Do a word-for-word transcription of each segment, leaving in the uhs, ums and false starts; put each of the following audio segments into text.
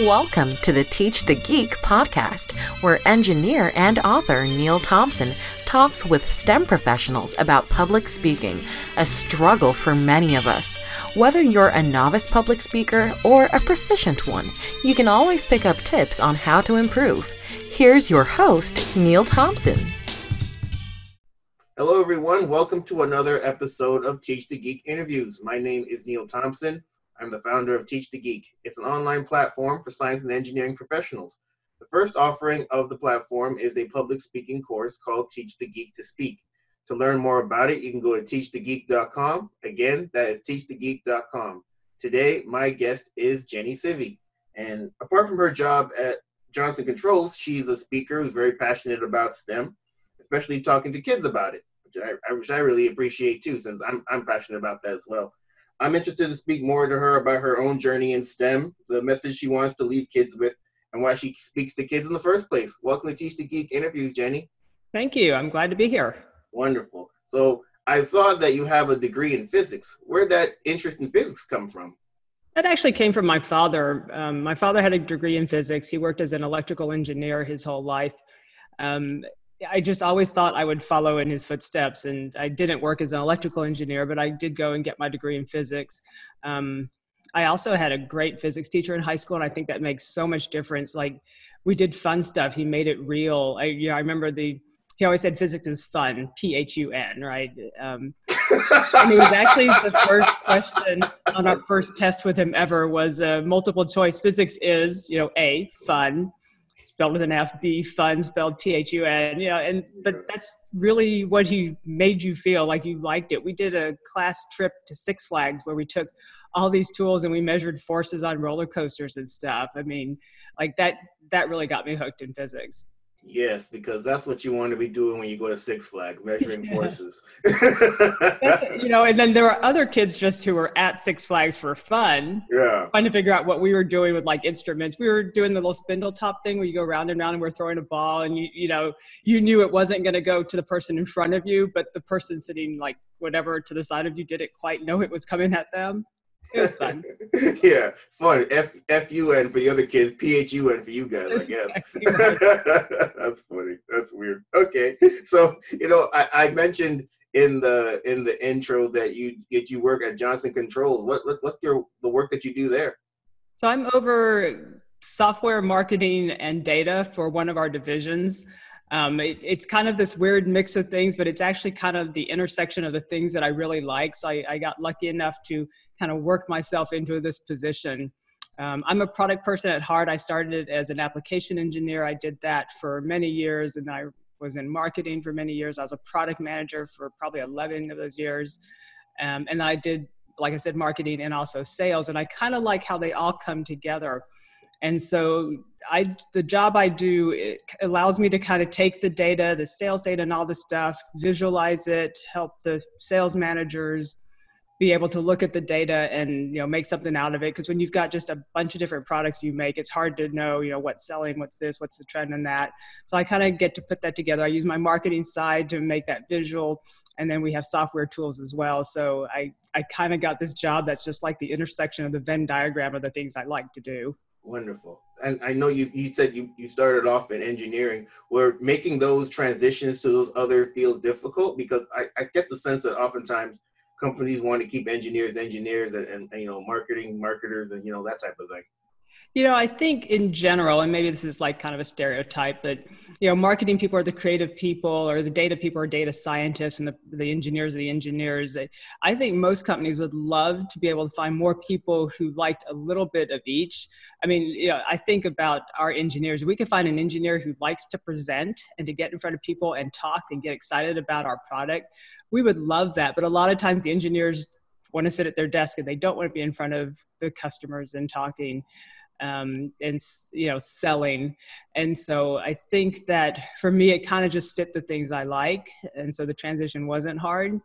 Welcome to the Teach the Geek podcast, where engineer and author Neil Thompson talks with STEM professionals about public speaking, a struggle for many of us. Whether you're a novice public speaker or a proficient one, you can always pick up tips on how to improve. Here's your host, Neil Thompson. Hello, everyone. Welcome to another episode of Teach the Geek Interviews. My name is Neil Thompson. I'm the founder of Teach the Geek. It's an online platform for science and engineering professionals. The first offering of the platform is a public speaking course called Teach the Geek to Speak. To learn more about it, you can go to teach the geek dot com. Again, that is teach the geek dot com. Today, my guest is Jenny Sivy. And apart from her job at Johnson Controls, she's a speaker who's very passionate about STEM, especially talking to kids about it, which I, which I really appreciate too, since I'm, I'm passionate about that as well. I'm interested to speak more to her about her own journey in STEM, the message she wants to leave kids with, and why she speaks to kids in the first place. Welcome to Teach the Geek Interviews, Jenny. Thank you. I'm glad to be here. Wonderful. So I saw that you have a degree in physics. Where'd that interest in physics come from? That actually came from my father. Um, my father had a degree in physics. He worked as an electrical engineer his whole life. Um, I just always thought I would follow in his footsteps, and I didn't work as an electrical engineer, but I did go and get my degree in physics. Um, I also had a great physics teacher in high school, and I think that makes so much difference. Like, we did fun stuff. He made it real. I, you know, I remember the, he always said physics is fun, P H U N, right? Um, and it was actually the first question on our first test with him ever was a uh, multiple choice. Physics is, you know, A, fun, spelled with an F, B, fun, spelled P H U N, you know, and, but that's really what he made you feel, like you liked it. We did a class trip to Six Flags where we took all these tools and we measured forces on roller coasters and stuff. I mean, like that, that really got me hooked in physics. Yes, because that's what you want to be doing when you go to Six Flags, measuring yes. forces. That's, you know, and then there were other kids just who were at Six Flags for fun. Yeah. Trying to figure out what we were doing with like instruments. We were doing the little spindle top thing where you go round and round and we're throwing a ball, and you, you know, you knew it wasn't going to go to the person in front of you, but the person sitting like whatever to the side of you didn't quite know it was coming at them. It was fun. Yeah, fun. F F U N for the other kids, P H U N for you guys, I guess. That's funny. That's weird. Okay, so you know, I, I mentioned in the in the intro that you that you work at Johnson Controls. What, what what's your the work that you do there? So I'm over software marketing and data for one of our divisions. Um, it, it's kind of this weird mix of things, but it's actually kind of the intersection of the things that I really like. So I, I got lucky enough to kind of work myself into this position. Um, I'm a product person at heart. I started as an application engineer. I did that for many years, and then I was in marketing for many years. I was a product manager for probably eleven of those years. Um, and I did, like I said, marketing and also sales. And I kind of like how they all come together. And so I, the job I do, it allows me to kind of take the data, the sales data and all the stuff, visualize it, help the sales managers be able to look at the data and, you know, make something out of it. Because when you've got just a bunch of different products you make, it's hard to know, you know, what's selling, what's this, what's the trend in that. So I kind of get to put that together. I use my marketing side to make that visual. And then we have software tools as well. So I, I kind of got this job that's just like the intersection of the Venn diagram of the things I like to do. Wonderful. And I know you, you said you, you started off in engineering. Were making those transitions to those other fields difficult? Because I, I get the sense that oftentimes companies want to keep engineers, engineers, and, and, and, you know, marketing, marketers, and, you know, that type of thing. You know, I think in general, and maybe this is like kind of a stereotype, but, you know, marketing people are the creative people, or the data people are data scientists, and the, the engineers are the engineers. I think most companies would love to be able to find more people who liked a little bit of each. I mean, you know, I think about our engineers. If we could find an engineer who likes to present and to get in front of people and talk and get excited about our product, we would love that. But a lot of times the engineers want to sit at their desk and they don't want to be in front of the customers and talking. Um, and, you know, selling. And so I think that for me, it kind of just fit the things I like. And so the transition wasn't hard.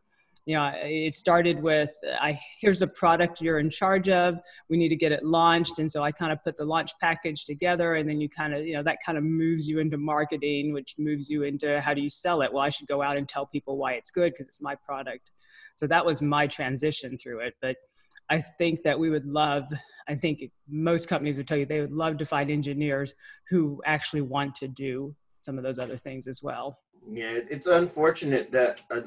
You know, it started with, I, here's a product you're in charge of. We need to get it launched. And so I kind of put the launch package together, and then you kind of, you know, that kind of moves you into marketing, which moves you into how do you sell it? Well, I should go out and tell people why it's good because it's my product. So that was my transition through it. But I think that we would love, I think most companies would tell you they would love to find engineers who actually want to do some of those other things as well. Yeah, it's unfortunate that uh,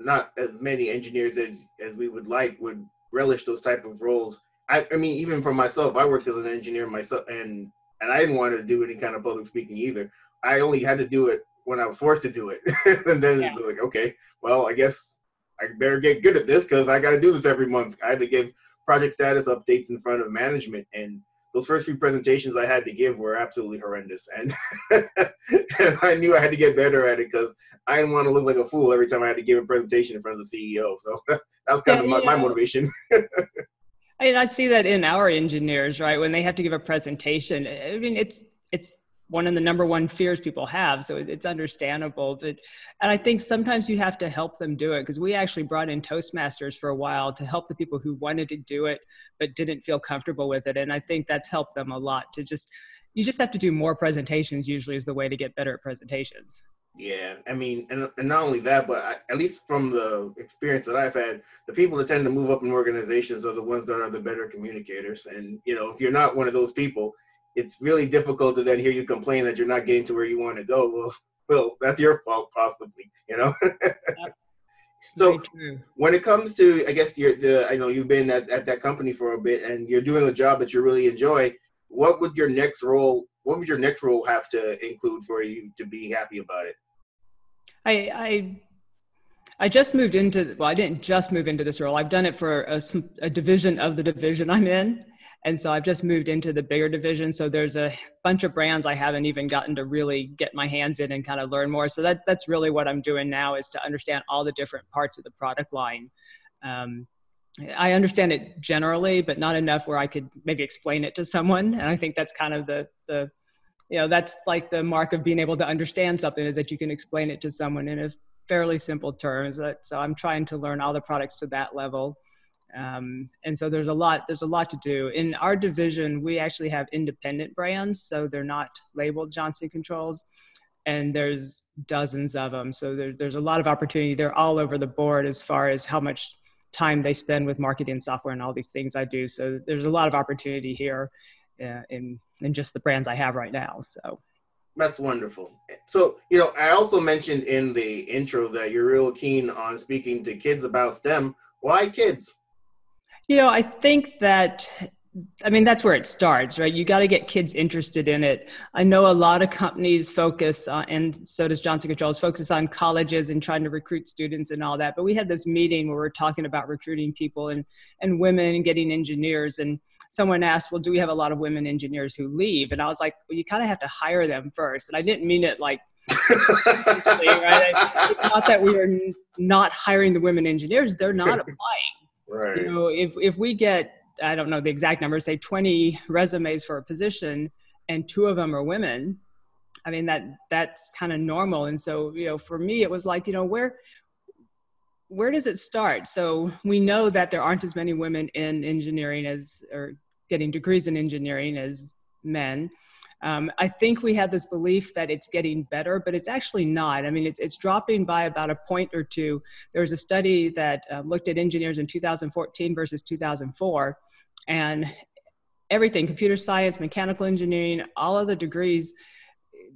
not as many engineers as, as we would like would relish those type of roles. I, I mean, even for myself, I worked as an engineer myself, and, and I didn't want to do any kind of public speaking either. I only had to do it when I was forced to do it. And then yeah. It was like, okay, well, I guess I better get good at this because I got to do this every month. I had to give project status updates in front of management, and those first few presentations I had to give were absolutely horrendous. And, and I knew I had to get better at it because I didn't want to look like a fool every time I had to give a presentation in front of the C E O. So that was kind yeah, of my, yeah. my motivation. I mean, I see that in our engineers, right? When they have to give a presentation, I mean, it's, it's one of the number one fears people have. So it's understandable. But, and I think sometimes you have to help them do it, because we actually brought in Toastmasters for a while to help the people who wanted to do it, but didn't feel comfortable with it. And I think that's helped them a lot to just, you just have to do more presentations usually is the way to get better at presentations. Yeah, I mean, and, and not only that, but I, at least from the experience that I've had, the people that tend to move up in organizations are the ones that are the better communicators. And, you know, if you're not one of those people, it's really difficult to then hear you complain that you're not getting to where you want to go. Well, well, that's your fault, possibly, you know? So when it comes to, I guess, you're the, I know you've been at, at that company for a bit and you're doing a job that you really enjoy. What would your next role, what would your next role have to include for you to be happy about it? I, I, I just moved into, well, I didn't just move into this role. I've done it for a, a division of the division I'm in. And so I've just moved into the bigger division. So there's a bunch of brands I haven't even gotten to really get my hands in and kind of learn more. So that, that's really what I'm doing now, is to understand all the different parts of the product line. Um, I understand it generally, but not enough where I could maybe explain it to someone. And I think that's kind of the, the, you know, that's like the mark of being able to understand something, is that you can explain it to someone in a fairly simple terms. So I'm trying to learn all the products to that level. Um, and so there's a lot, there's a lot to do. In our division, we actually have independent brands, so they're not labeled Johnson Controls, and there's dozens of them. So there, there's a lot of opportunity. They're all over the board as far as how much time they spend with marketing software and all these things I do. So there's a lot of opportunity here uh, in, in just the brands I have right now. So that's wonderful. So, you know, I also mentioned in the intro that you're real keen on speaking to kids about STEM. Why kids? You know, I think that, I mean, that's where it starts, right? You got to get kids interested in it. I know a lot of companies focus on, and so does Johnson Controls, focus on colleges and trying to recruit students and all that. But we had this meeting where we we're talking about recruiting people and, and women and getting engineers. And someone asked, well, do we have a lot of women engineers who leave? And I was like, well, you kind of have to hire them first. And I didn't mean it like, seriously, right? It's not that we are not hiring the women engineers. They're not applying. Right. You know, if, if we get, I don't know the exact number, say twenty resumes for a position and two of them are women, I mean, that, that's kind of normal. And so, you know, for me, it was like, you know, where, where does it start? So we know that there aren't as many women in engineering as, or getting degrees in engineering as men. Um, I think we have this belief that it's getting better, but it's actually not. I mean, it's it's dropping by about a point or two. There was a study that uh, looked at engineers in two thousand fourteen versus two thousand four, and everything, computer science, mechanical engineering, all of the degrees,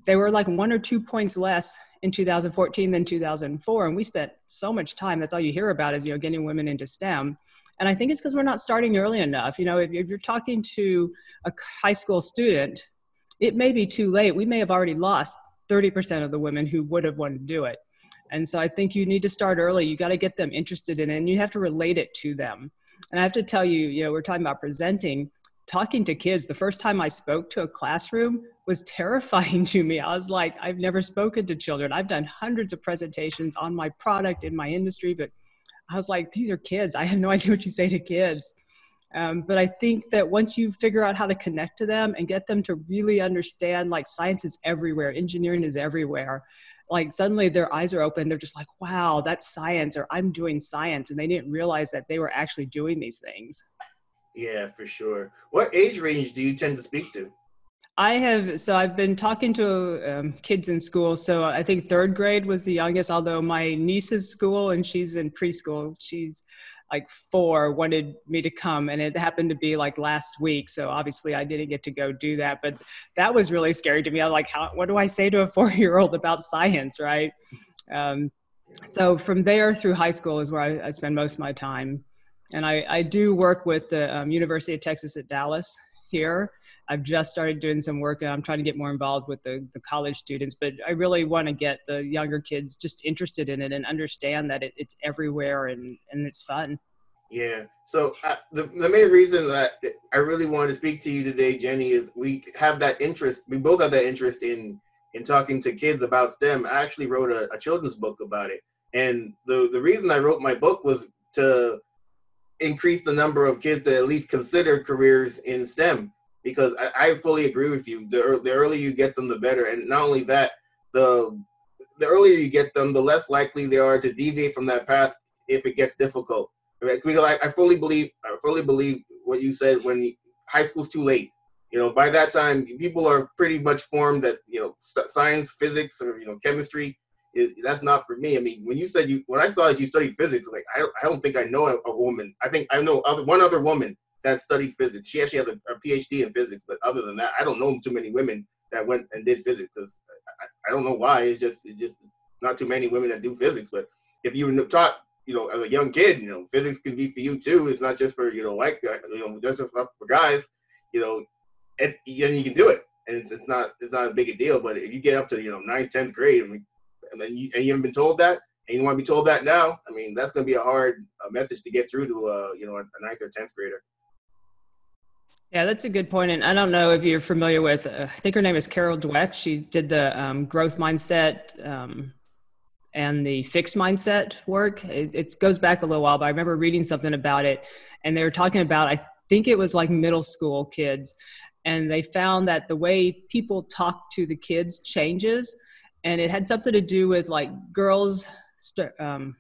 they were like one or two points less in two thousand fourteen than two thousand four. And we spent so much time, that's all you hear about is, you know, getting women into STEM. And I think it's because we're not starting early enough. You know, if, if you're talking to a high school student, it may be too late. We may have already lost thirty percent of the women who would have wanted to do it. And so I think you need to start early. You got to get them interested in it, and you have to relate it to them. And I have to tell you, you know, we're talking about presenting, talking to kids. The first time I spoke to a classroom was terrifying to me. I was like, I've never spoken to children. I've done hundreds of presentations on my product in my industry, but I was like, these are kids. I have no idea what you say to kids. Um, but I think that once you figure out how to connect to them and get them to really understand, like, science is everywhere, engineering is everywhere, like, suddenly their eyes are open. They're just like, wow, that's science, or I'm doing science. And they didn't realize that they were actually doing these things. Yeah, for sure. What age range do you tend to speak to? I have, so I've been talking to um, kids in school. So I think third grade was the youngest, although my niece is school and she's in preschool. She's like four wanted me to come, and it happened to be like last week. So obviously I didn't get to go do that, but that was really scary to me. I was like, how, what do I say to a four-year-old about science, right? Um, so from there through high school is where I, I spend most of my time. And I, I do work with the um, University of Texas at Dallas here. I've just started doing some work, and I'm trying to get more involved with the, the college students, but I really want to get the younger kids just interested in it and understand that it, it's everywhere and, and it's fun. Yeah. So I, the, the main reason that I really wanted to speak to you today, Jenny, is we have that interest. We both have that interest in, in talking to kids about STEM. I actually wrote a, a children's book about it. And the, the reason I wrote my book was to increase the number of kids that at least consider careers in STEM. Because I, I fully agree with you. The, the earlier you get them, the better. And not only that, the the earlier you get them, the less likely they are to deviate from that path if it gets difficult. Right? Because I, I fully believe I fully believe what you said. When high school's too late, you know, by that time people are pretty much formed that, you know, science, physics, or, you know, chemistry is, that's not for me. I mean, when you said you when I saw that you studied physics, like I I don't think I know a, a woman. I think I know other, one other woman that studied physics. She actually has a, a PhD in physics, but other than that, I don't know too many women that went and did physics, because I, I don't know why. It's just it's just not too many women that do physics. But if you were taught, you know, as a young kid, you know, physics can be for you too. It's not just for, you know, like, you know, just for guys, you know, and, and you can do it. And it's, it's not it's not as big a deal. But if you get up to, you know, ninth, tenth grade, I mean, and then you, and you haven't been told that, and you want to be told that now, I mean, that's going to be a hard uh, message to get through to, uh, you know, a ninth or tenth grader. Yeah, that's a good point. And I don't know if you're familiar with, uh, I think her name is Carol Dweck. She did the um, growth mindset um, and the fixed mindset work. It, it goes back a little while, but I remember reading something about it. And they were talking about, I think it was like middle school kids. And they found that the way people talk to the kids changes. And it had something to do with like girls st- um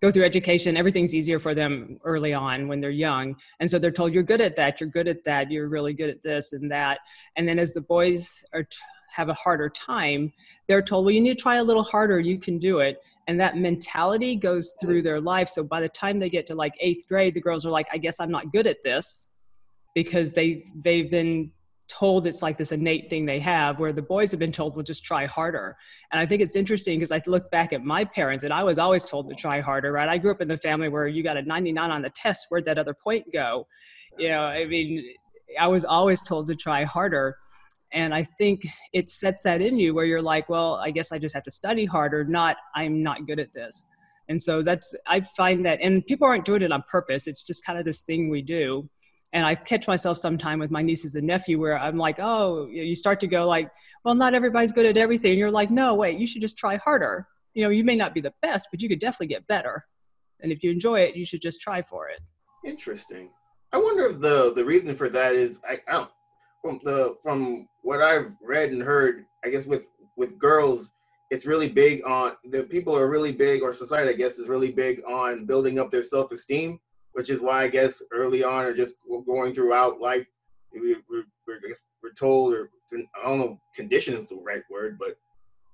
go through education, everything's easier for them early on when they're young. And so they're told, you're good at that, you're good at that, you're really good at this and that. And then as the boys are t- have a harder time, they're told, well, you need to try a little harder, you can do it. And that mentality goes through their life. So by the time they get to like eighth grade, the girls are like, I guess I'm not good at this, because they, they've been told it's like this innate thing they have, where the boys have been told, well, just try harder. And I think it's interesting because I look back at my parents, and I was always told to try harder, right? I grew up in the family where you got a ninety-nine on the test, where'd that other point go? You know, I mean, I was always told to try harder. And I think it sets that in you where you're like, well, I guess I just have to study harder, not I'm not good at this. And so that's, I find that, and people aren't doing it on purpose. It's just kind of this thing we do. And I catch myself sometime with my nieces and nephew where I'm like, oh, you start to go like, well, not everybody's good at everything. And you're like, no, wait, you should just try harder. You know, you may not be the best, but you could definitely get better. And if you enjoy it, you should just try for it. Interesting. I wonder if the, the reason for that is, I, I don't, from the from what I've read and heard, I guess with, with girls, it's really big on, the people are really big, or society, I guess, is really big on building up their self-esteem. Which is why I guess early on, or just going throughout life, we're, we're, we're told, or I don't know, conditioned is the right word, but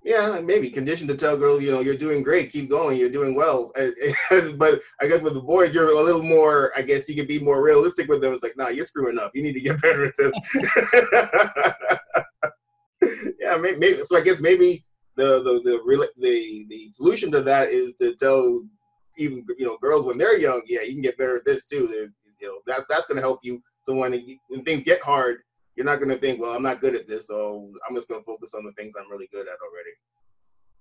yeah, maybe conditioned to tell girls, you know, you're doing great, keep going, you're doing well. But I guess with the boys, you're a little more, I guess you can be more realistic with them. It's like, nah, you're screwing up. You need to get better at this. Yeah, maybe, maybe. So I guess maybe the the, the the the solution to that is to tell, even, you know, girls when they're young, yeah, you can get better at this too. There's, you know, that, that's going to help you. So when, it, when things get hard, you're not going to think, well, I'm not good at this, so I'm just going to focus on the things I'm really good at already.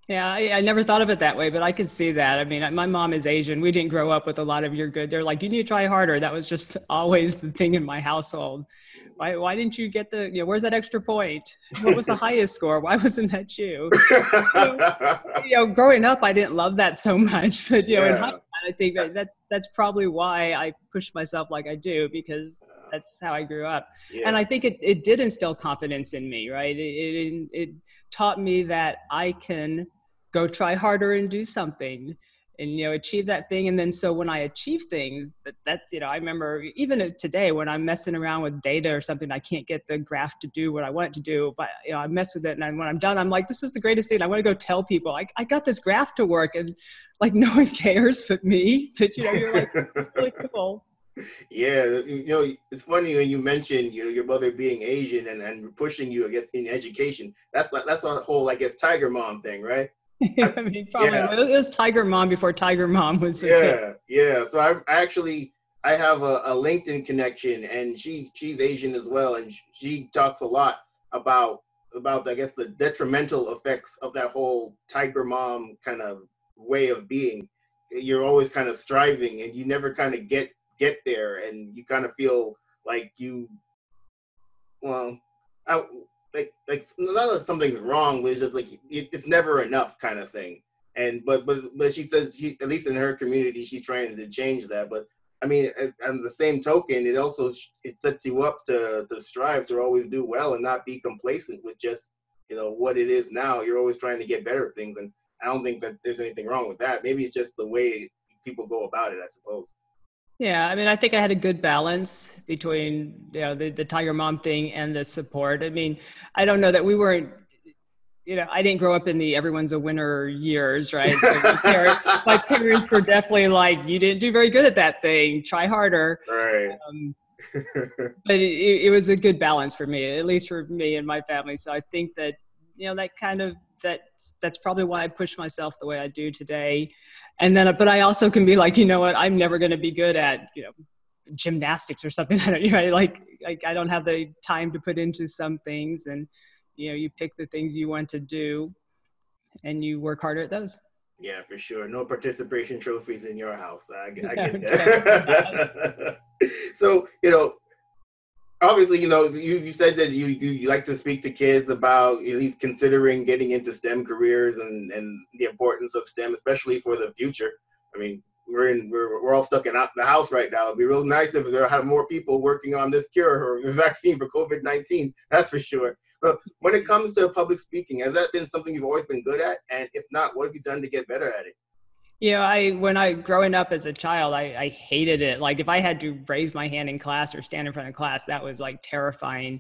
Yeah, I, I never thought of it that way, but I could see that. I mean, my mom is Asian. We didn't grow up with a lot of you're good. They're like, you need to try harder. That was just always the thing in my household. Why, why didn't you get the, you know, where's that extra point? What was the highest score? Why wasn't that you? So, you know, growing up, I didn't love that so much, but, you know, yeah. In hindsight, I think that's, that's probably why I push myself like I do, because that's how I grew up. Yeah. And I think it, it did instill confidence in me, right? It, it, it taught me that I can go try harder and do something. and, you know, achieve that thing. And then, so when I achieve things that, that, you know, I remember even today when I'm messing around with data or something, I can't get the graph to do what I want it to do, but, you know, I mess with it. And I, when I'm done, I'm like, this is the greatest thing. I want to go tell people, I, I got this graph to work, and like, no one cares but me, but, you know, you're like, it's really cool. Yeah. You know, it's funny when you mentioned, you know, your mother being Asian and, and pushing you, I guess, in education. That's like, that's a whole, I guess, tiger mom thing, right? I mean, probably yeah. It was Tiger Mom before Tiger Mom was. Yeah, kid. yeah. So I actually I have a, a LinkedIn connection, and she she's Asian as well, and she talks a lot about about I guess the detrimental effects of that whole Tiger Mom kind of way of being. You're always kind of striving, and you never kind of get get there, and you kind of feel like you, well, I. Like, like not that something's wrong, but it's just like, it, it's never enough kind of thing. And, but, but, but she says, she, at least in her community, she's trying to change that. But I mean, on the same token, it also, it sets you up to, to strive to always do well and not be complacent with just, you know, what it is now. You're always trying to get better at things. And I don't think that there's anything wrong with that. Maybe it's just the way people go about it, I suppose. Yeah, I mean, I think I had a good balance between, you know, the, the Tiger Mom thing and the support. I mean, I don't know that we weren't, you know, I didn't grow up in the everyone's a winner years, right? So my, parents, my parents were definitely like, you didn't do very good at that thing, try harder. Right. Um, but it, it was a good balance for me, at least for me and my family. So I think that, you know, that kind of, that that's probably why I push myself the way I do today. And then, but I also can be like, you know what, I'm never going to be good at, you know, gymnastics or something. I don't, you know, like, like I don't have the time to put into some things, and, you know, you pick the things you want to do and you work harder at those. Yeah, for sure. No participation trophies in your house. I, I get that. So, you know, obviously, you know, you, you said that you, you, you like to speak to kids about at least considering getting into STEM careers and, and the importance of STEM, especially for the future. I mean, we're in we're, we're all stuck in the house right now. It'd be real nice if there had more people working on this cure or the vaccine for COVID nineteen. That's for sure. But when it comes to public speaking, has that been something you've always been good at? And if not, what have you done to get better at it? You know, I, when I, growing up as a child, I, I hated it. Like if I had to raise my hand in class or stand in front of class, that was like terrifying.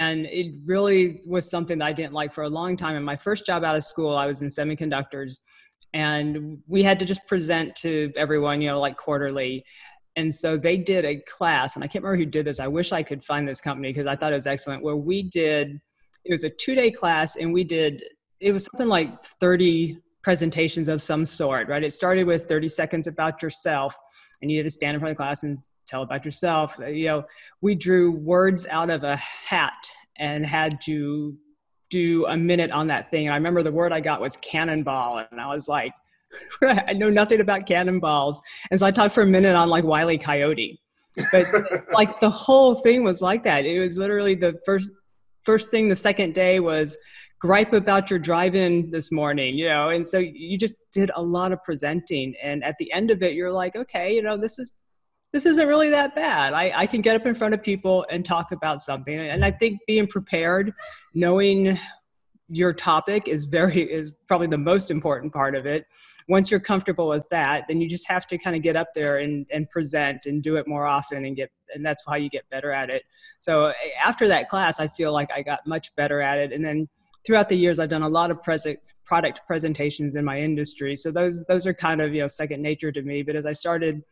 And it really was something that I didn't like for a long time. And my first job out of school, I was in semiconductors, and we had to just present to everyone, you know, like quarterly. And so they did a class, and I can't remember who did this. I wish I could find this company because I thought it was excellent, where we did, it was a two day class, and we did, it was something like thirty presentations of some sort, right? It started with thirty seconds about yourself, and you had to stand in front of the class and tell about yourself. You know, we drew words out of a hat and had to do a minute on that thing. And I remember the word I got was cannonball. And I was like, I know nothing about cannonballs. And so I talked for a minute on like Wile E. Coyote, but like the whole thing was like that. It was literally the first, first thing. The second day was gripe about your drive-in this morning, you know, and so you just did a lot of presenting. And at the end of it, you're like, okay, you know, this is, this isn't really that bad. I, I can get up in front of people and talk about something. And I think being prepared, knowing your topic is very, is probably the most important part of it. Once you're comfortable with that, then you just have to kind of get up there and, and present and do it more often and get, and that's how you get better at it. So after that class, I feel like I got much better at it. And then throughout the years, I've done a lot of present product presentations in my industry. So those those are kind of, you know, second nature to me. But as I started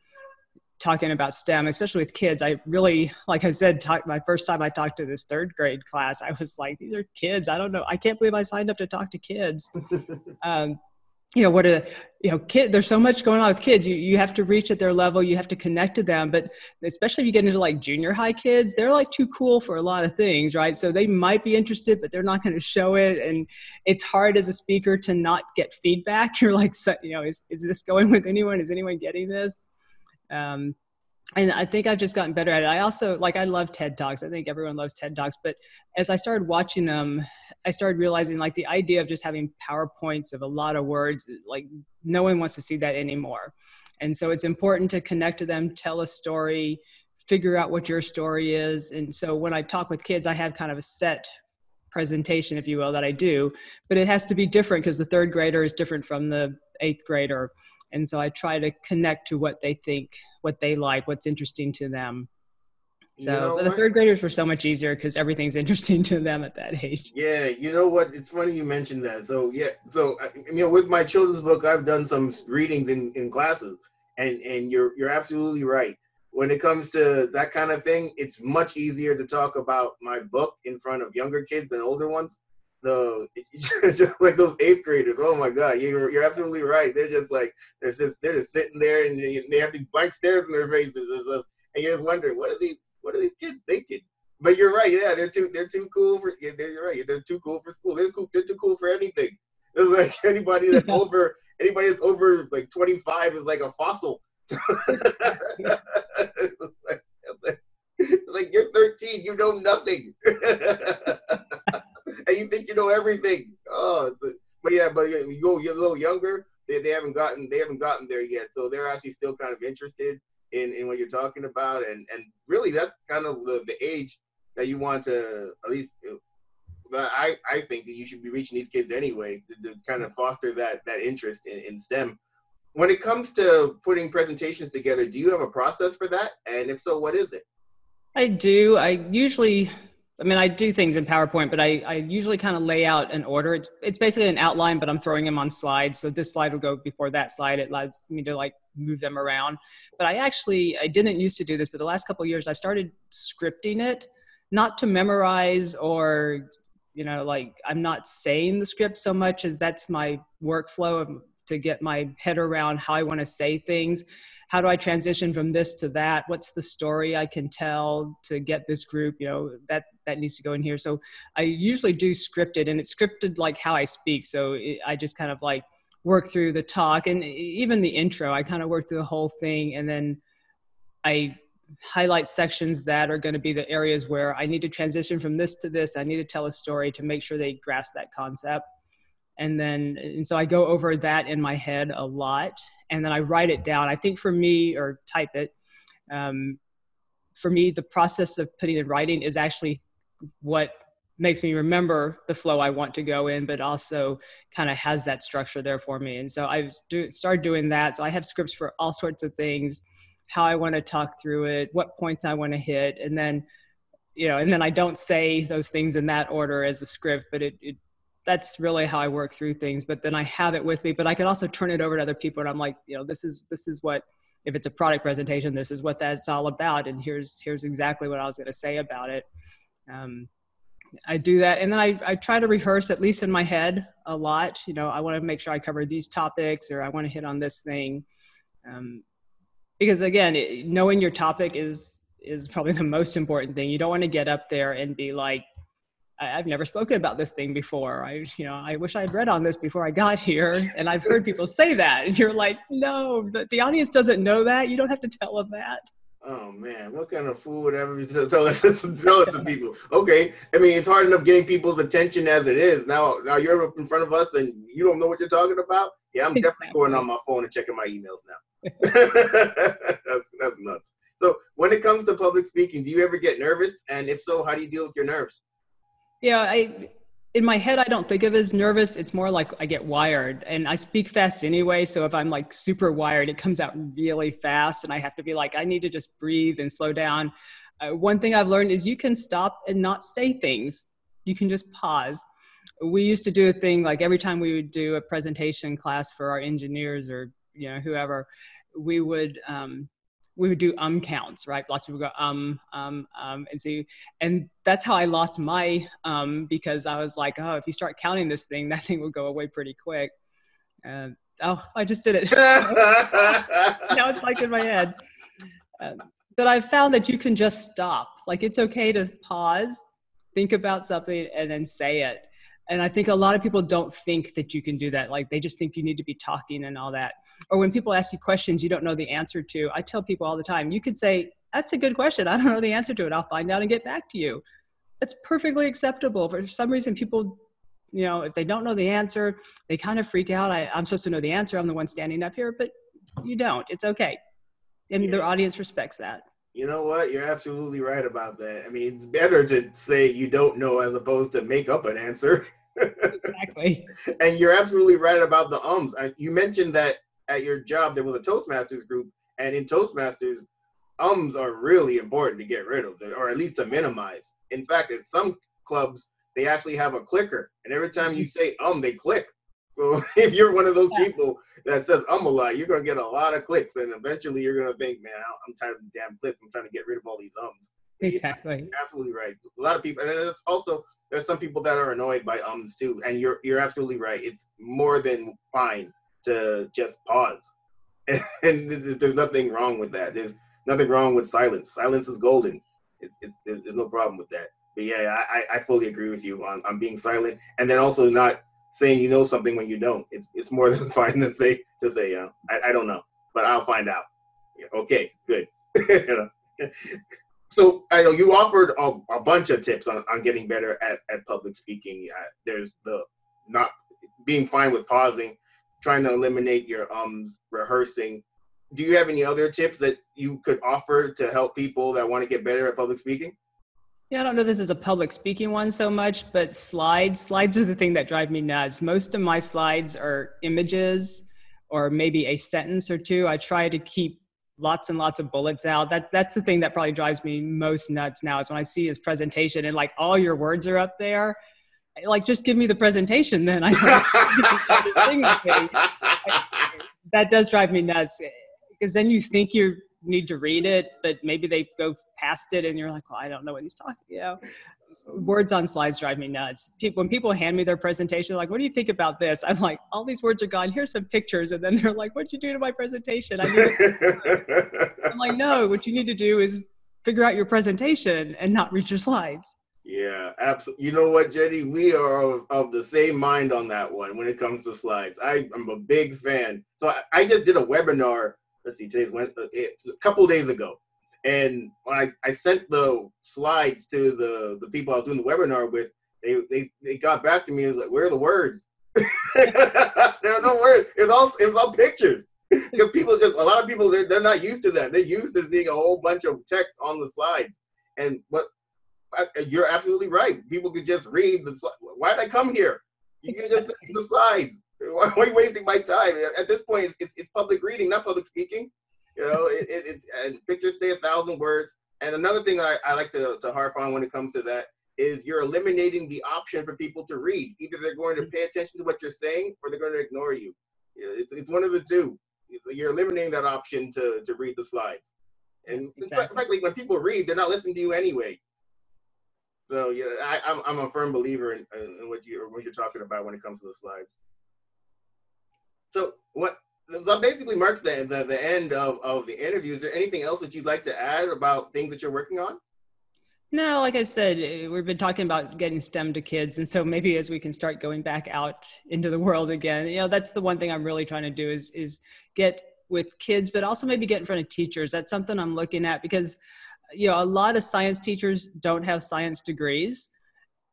talking about STEM, especially with kids, I really, like I said, talk, my first time I talked to this third grade class, I was like, these are kids. I don't know. I can't believe I signed up to talk to kids. um, you know, what a, you know, kid, there's so much going on with kids. You, you have to reach at their level. You have to connect to them. But especially if you get into like junior high kids, they're like too cool for a lot of things, right? So they might be interested, but they're not going to show it. And it's hard as a speaker to not get feedback. You're like, so, you know, is, is this going with anyone? Is anyone getting this? Um, and I think I've just gotten better at it. I also, like, I love TED Talks. I think everyone loves TED Talks. But as I started watching them, I started realizing, like, the idea of just having PowerPoints of a lot of words, like, no one wants to see that anymore. And so it's important to connect to them, tell a story, figure out what your story is. And so when I talk with kids, I have kind of a set presentation, if you will, that I do. But it has to be different because the third grader is different from the eighth grader. And so I try to connect to what they think, what they like, what's interesting to them. So you know but the what? third graders were so much easier because everything's interesting to them at that age. Yeah. You know what? It's funny you mentioned that. So yeah. So, you know, with my children's book, I've done some readings in, in classes and, and you're, you're absolutely right. When it comes to that kind of thing, it's much easier to talk about my book in front of younger kids than older ones. The just like those eighth graders. Oh my God, you're you're absolutely right. They're just like they're just they're just sitting there and they have these blank stares in their faces, and you're just wondering what are these what are these kids thinking? But you're right. Yeah, they're too they're too cool for yeah, they're, you're right. They're too cool for school. They're cool, they're too cool for anything. It's like anybody that's over anybody that's over like twenty-five is like a fossil. Like you're thirteen, you know nothing. And you think you know everything. Oh, but yeah, but you go, you're a little younger. They, they haven't gotten, they haven't gotten there yet. So they're actually still kind of interested in, in what you're talking about. And, and really that's kind of the, the age that you want to, at least I, I think that you should be reaching these kids anyway, to, to kind of foster that, that interest in, in STEM. When it comes to putting presentations together, do you have a process for that? And if so, what is it? I do. I usually, I mean, I do things in PowerPoint, but I, I usually kind of lay out an order. It's, it's basically an outline, but I'm throwing them on slides. So this slide will go before that slide. It allows me to like move them around. But I actually, I didn't used to do this, but the last couple of years I've started scripting it, not to memorize or, you know, like I'm not saying the script so much as that's my workflow of, to get my head around how I want to say things. How do I transition from this to that? What's the story I can tell to get this group? You know, that, that needs to go in here. So I usually do scripted, and it's scripted like how I speak. So it, I just kind of like work through the talk and even the intro. I kind of work through the whole thing. And then I highlight sections that are going to be the areas where I need to transition from this to this. I need to tell a story to make sure they grasp that concept. And then, and so I go over that in my head a lot, and then I write it down. I think for me, or type it, um, for me, the process of putting in writing is actually what makes me remember the flow I want to go in, but also kind of has that structure there for me. And so I've do, started doing that. So I have scripts for all sorts of things, how I want to talk through it, what points I want to hit. And then, you know, and then I don't say those things in that order as a script, but it, it that's really how I work through things, but then I have it with me, but I can also turn it over to other people. And I'm like, you know, this is, this is what, if it's a product presentation, this is what that's all about. And here's, here's exactly what I was going to say about it. Um, I do that. And then I, I try to rehearse, at least in my head, a lot. You know, I want to make sure I cover these topics, or I want to hit on this thing. Um, because again, it, knowing your topic is, is probably the most important thing. You don't want to get up there and be like, I've never spoken about this thing before. I, you know, I wish I had read on this before I got here. And I've heard people say that. And you're like, no, the, the audience doesn't know that. You don't have to tell them that. Oh man, what kind of fool would ever tell it to people? Okay. I mean, it's hard enough getting people's attention as it is. Now, now you're up in front of us and you don't know what you're talking about. Yeah, I'm definitely exactly. going on my phone and checking my emails now. that's, that's nuts. So when it comes to public speaking, do you ever get nervous? And if so, how do you deal with your nerves? Yeah, I, in my head, I don't think of it as nervous. It's more like I get wired, and I speak fast anyway. So if I'm like super wired, it comes out really fast, and I have to be like, I need to just breathe and slow down. Uh, one thing I've learned is you can stop and not say things. You can just pause. We used to do a thing like every time we would do a presentation class for our engineers or, you know, whoever, we would, um, we would do um counts, right? Lots of people go um, um, um, and see, and that's how I lost my um because I was like, oh, if you start counting this thing, that thing will go away pretty quick. Uh, oh, I just did it. Now it's like in my head. Uh, but I've found that you can just stop. Like it's okay to pause, think about something, and then say it. And I think a lot of people don't think that you can do that. Like they just think you need to be talking and all that. Or when people ask you questions you don't know the answer to, I tell people all the time, you could say, that's a good question. I don't know the answer to it. I'll find out and get back to you. That's perfectly acceptable. For some reason, people, you know, if they don't know the answer, they kind of freak out. I, I'm supposed to know the answer. I'm the one standing up here, but you don't. It's okay. And yeah. Their audience respects that. You know what? You're absolutely right about that. I mean, it's better to say you don't know as opposed to make up an answer. Exactly. And you're absolutely right about the ums. I, you mentioned that at your job there was a Toastmasters group, and in Toastmasters, ums are really important to get rid of, or at least to minimize. In fact, in some clubs, they actually have a clicker, and every time you say um, they click. So if you're one of those yeah. people that says um a lot, you're going to get a lot of clicks, and eventually you're going to think, man, I'm tired of these damn clicks. I'm trying to get rid of all these ums. Exactly. You're absolutely right. A lot of people, and also there's some people that are annoyed by ums too, and you're you're absolutely right. It's more than fine to just pause, and, and there's nothing wrong with that. There's nothing wrong with silence. Silence is golden. It's, it's, there's, there's no problem with that. But yeah, I, I fully agree with you on, on being silent, and then also not saying you know something when you don't. It's it's more than fine to say to say uh, I I don't know, but I'll find out. Yeah, okay, good. You know? So I know you offered a, a bunch of tips on, on getting better at, at public speaking. Uh, there's the not being fine with pausing, trying to eliminate your ums, rehearsing. Do you have any other tips that you could offer to help people that want to get better at public speaking? Yeah, I don't know this is a public speaking one so much, but slides. Slides are the thing that drive me nuts. Most of my slides are images or maybe a sentence or two. I try to keep lots and lots of bullets out. That, that's the thing that probably drives me most nuts now is when I see his presentation and like all your words are up there. Like, just give me the presentation then. I, I, that does drive me nuts because then you think you're need to read it, but maybe they go past it and you're like, well, I don't know what he's talking about. You know? Words on slides drive me nuts. People, when people hand me their presentation, like, what do you think about this? I'm like, all these words are gone. Here's some pictures. And then they're like, what'd you do to my presentation? I need to so I'm like, no, what you need to do is figure out your presentation and not read your slides. Yeah, absolutely. You know what, Jenny, we are of, of the same mind on that one when it comes to slides. I, I'm a big fan. So I, I just did a webinar let's see, today's Wednesday, it's a couple of days ago. And when I, I sent the slides to the, the people I was doing the webinar with, they they, they got back to me and was like, where are the words? There are no words. It's all, it's all pictures. Because people just, a lot of people, they're, they're not used to that. They're used to seeing a whole bunch of text on the slides. And but I, you're absolutely right. People could just read the slides. Why did I come here? You can just see the slides. Why are you wasting my time? At this point, it's, it's public reading, not public speaking. You know, it, it, it's, and pictures say a thousand words. And another thing I, I like to, to harp on when it comes to that is you're eliminating the option for people to read. Either they're going to pay attention to what you're saying or they're going to ignore you. It's, it's one of the two. You're eliminating that option to, to read the slides. And exactly. Frankly, when people read, they're not listening to you anyway. So yeah, I, I'm, I'm a firm believer in, in what, you, what you're talking about when it comes to the slides. So what that basically marks the, the, the end of, of the interview. Is there anything else that you'd like to add about things that you're working on? No, like I said, we've been talking about getting STEM to kids. And so maybe as we can start going back out into the world again, you know, that's the one thing I'm really trying to do is, is get with kids, but also maybe get in front of teachers. That's something I'm looking at because, you know, a lot of science teachers don't have science degrees.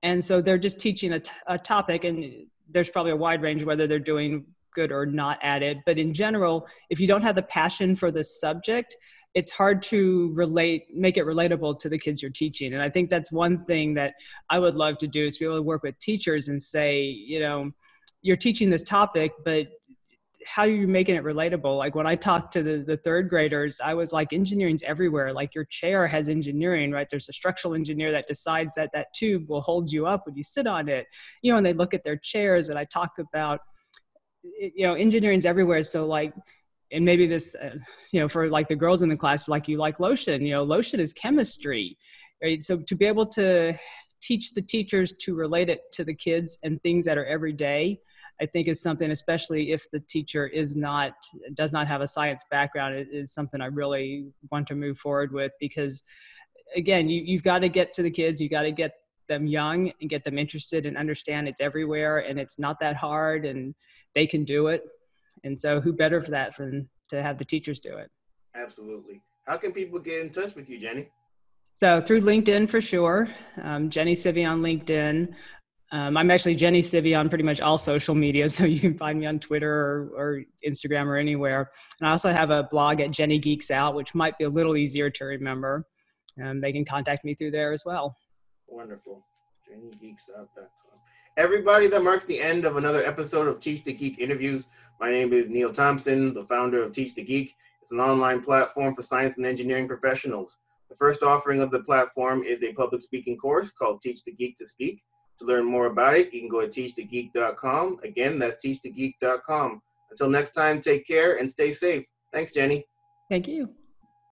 And so they're just teaching a, t a topic, and there's probably a wide range of whether they're doing good or not at it. But in general, if you don't have the passion for the subject, it's hard to relate, make it relatable to the kids you're teaching. And I think that's one thing that I would love to do is be able to work with teachers and say, you know, you're teaching this topic, but how are you making it relatable? Like when I talked to the, the third graders, I was like, engineering's everywhere. Like your chair has engineering, right? There's a structural engineer that decides that that tube will hold you up when you sit on it. You know, and they look at their chairs, and I talk about, you know, engineering's everywhere. So like, and maybe this, uh, you know, for like the girls in the class, like you like lotion, you know, lotion is chemistry, right? So to be able to teach the teachers to relate it to the kids and things that are everyday, I think is something, especially if the teacher is not, does not have a science background, it is something I really want to move forward with, because again, you, you've got to get to the kids, you got to get them young and get them interested and understand it's everywhere and it's not that hard and they can do it. And so who better for that than to have the teachers do it? Absolutely. How can people get in touch with you, Jenny? So through LinkedIn for sure. Um, Jenny Sivy on LinkedIn. Um, I'm actually Jenny Sivy on pretty much all social media, so you can find me on Twitter or, or Instagram or anywhere. And I also have a blog at Jenny Geeks Out, which might be a little easier to remember. Um, they can contact me through there as well. Wonderful. Jenny Geeks Out dot com. everybody, that marks the end of another episode of Teach the Geek Interviews. My name is Neil Thompson, the founder of Teach the Geek. It's an online platform for science and engineering professionals. The first offering of the platform is a public speaking course called Teach the Geek to Speak. To learn more about it, you can go to teach the geek dot com. Again, that's teach the geek dot com. Until next time, take care and stay safe. Thanks, Jenny. Thank you.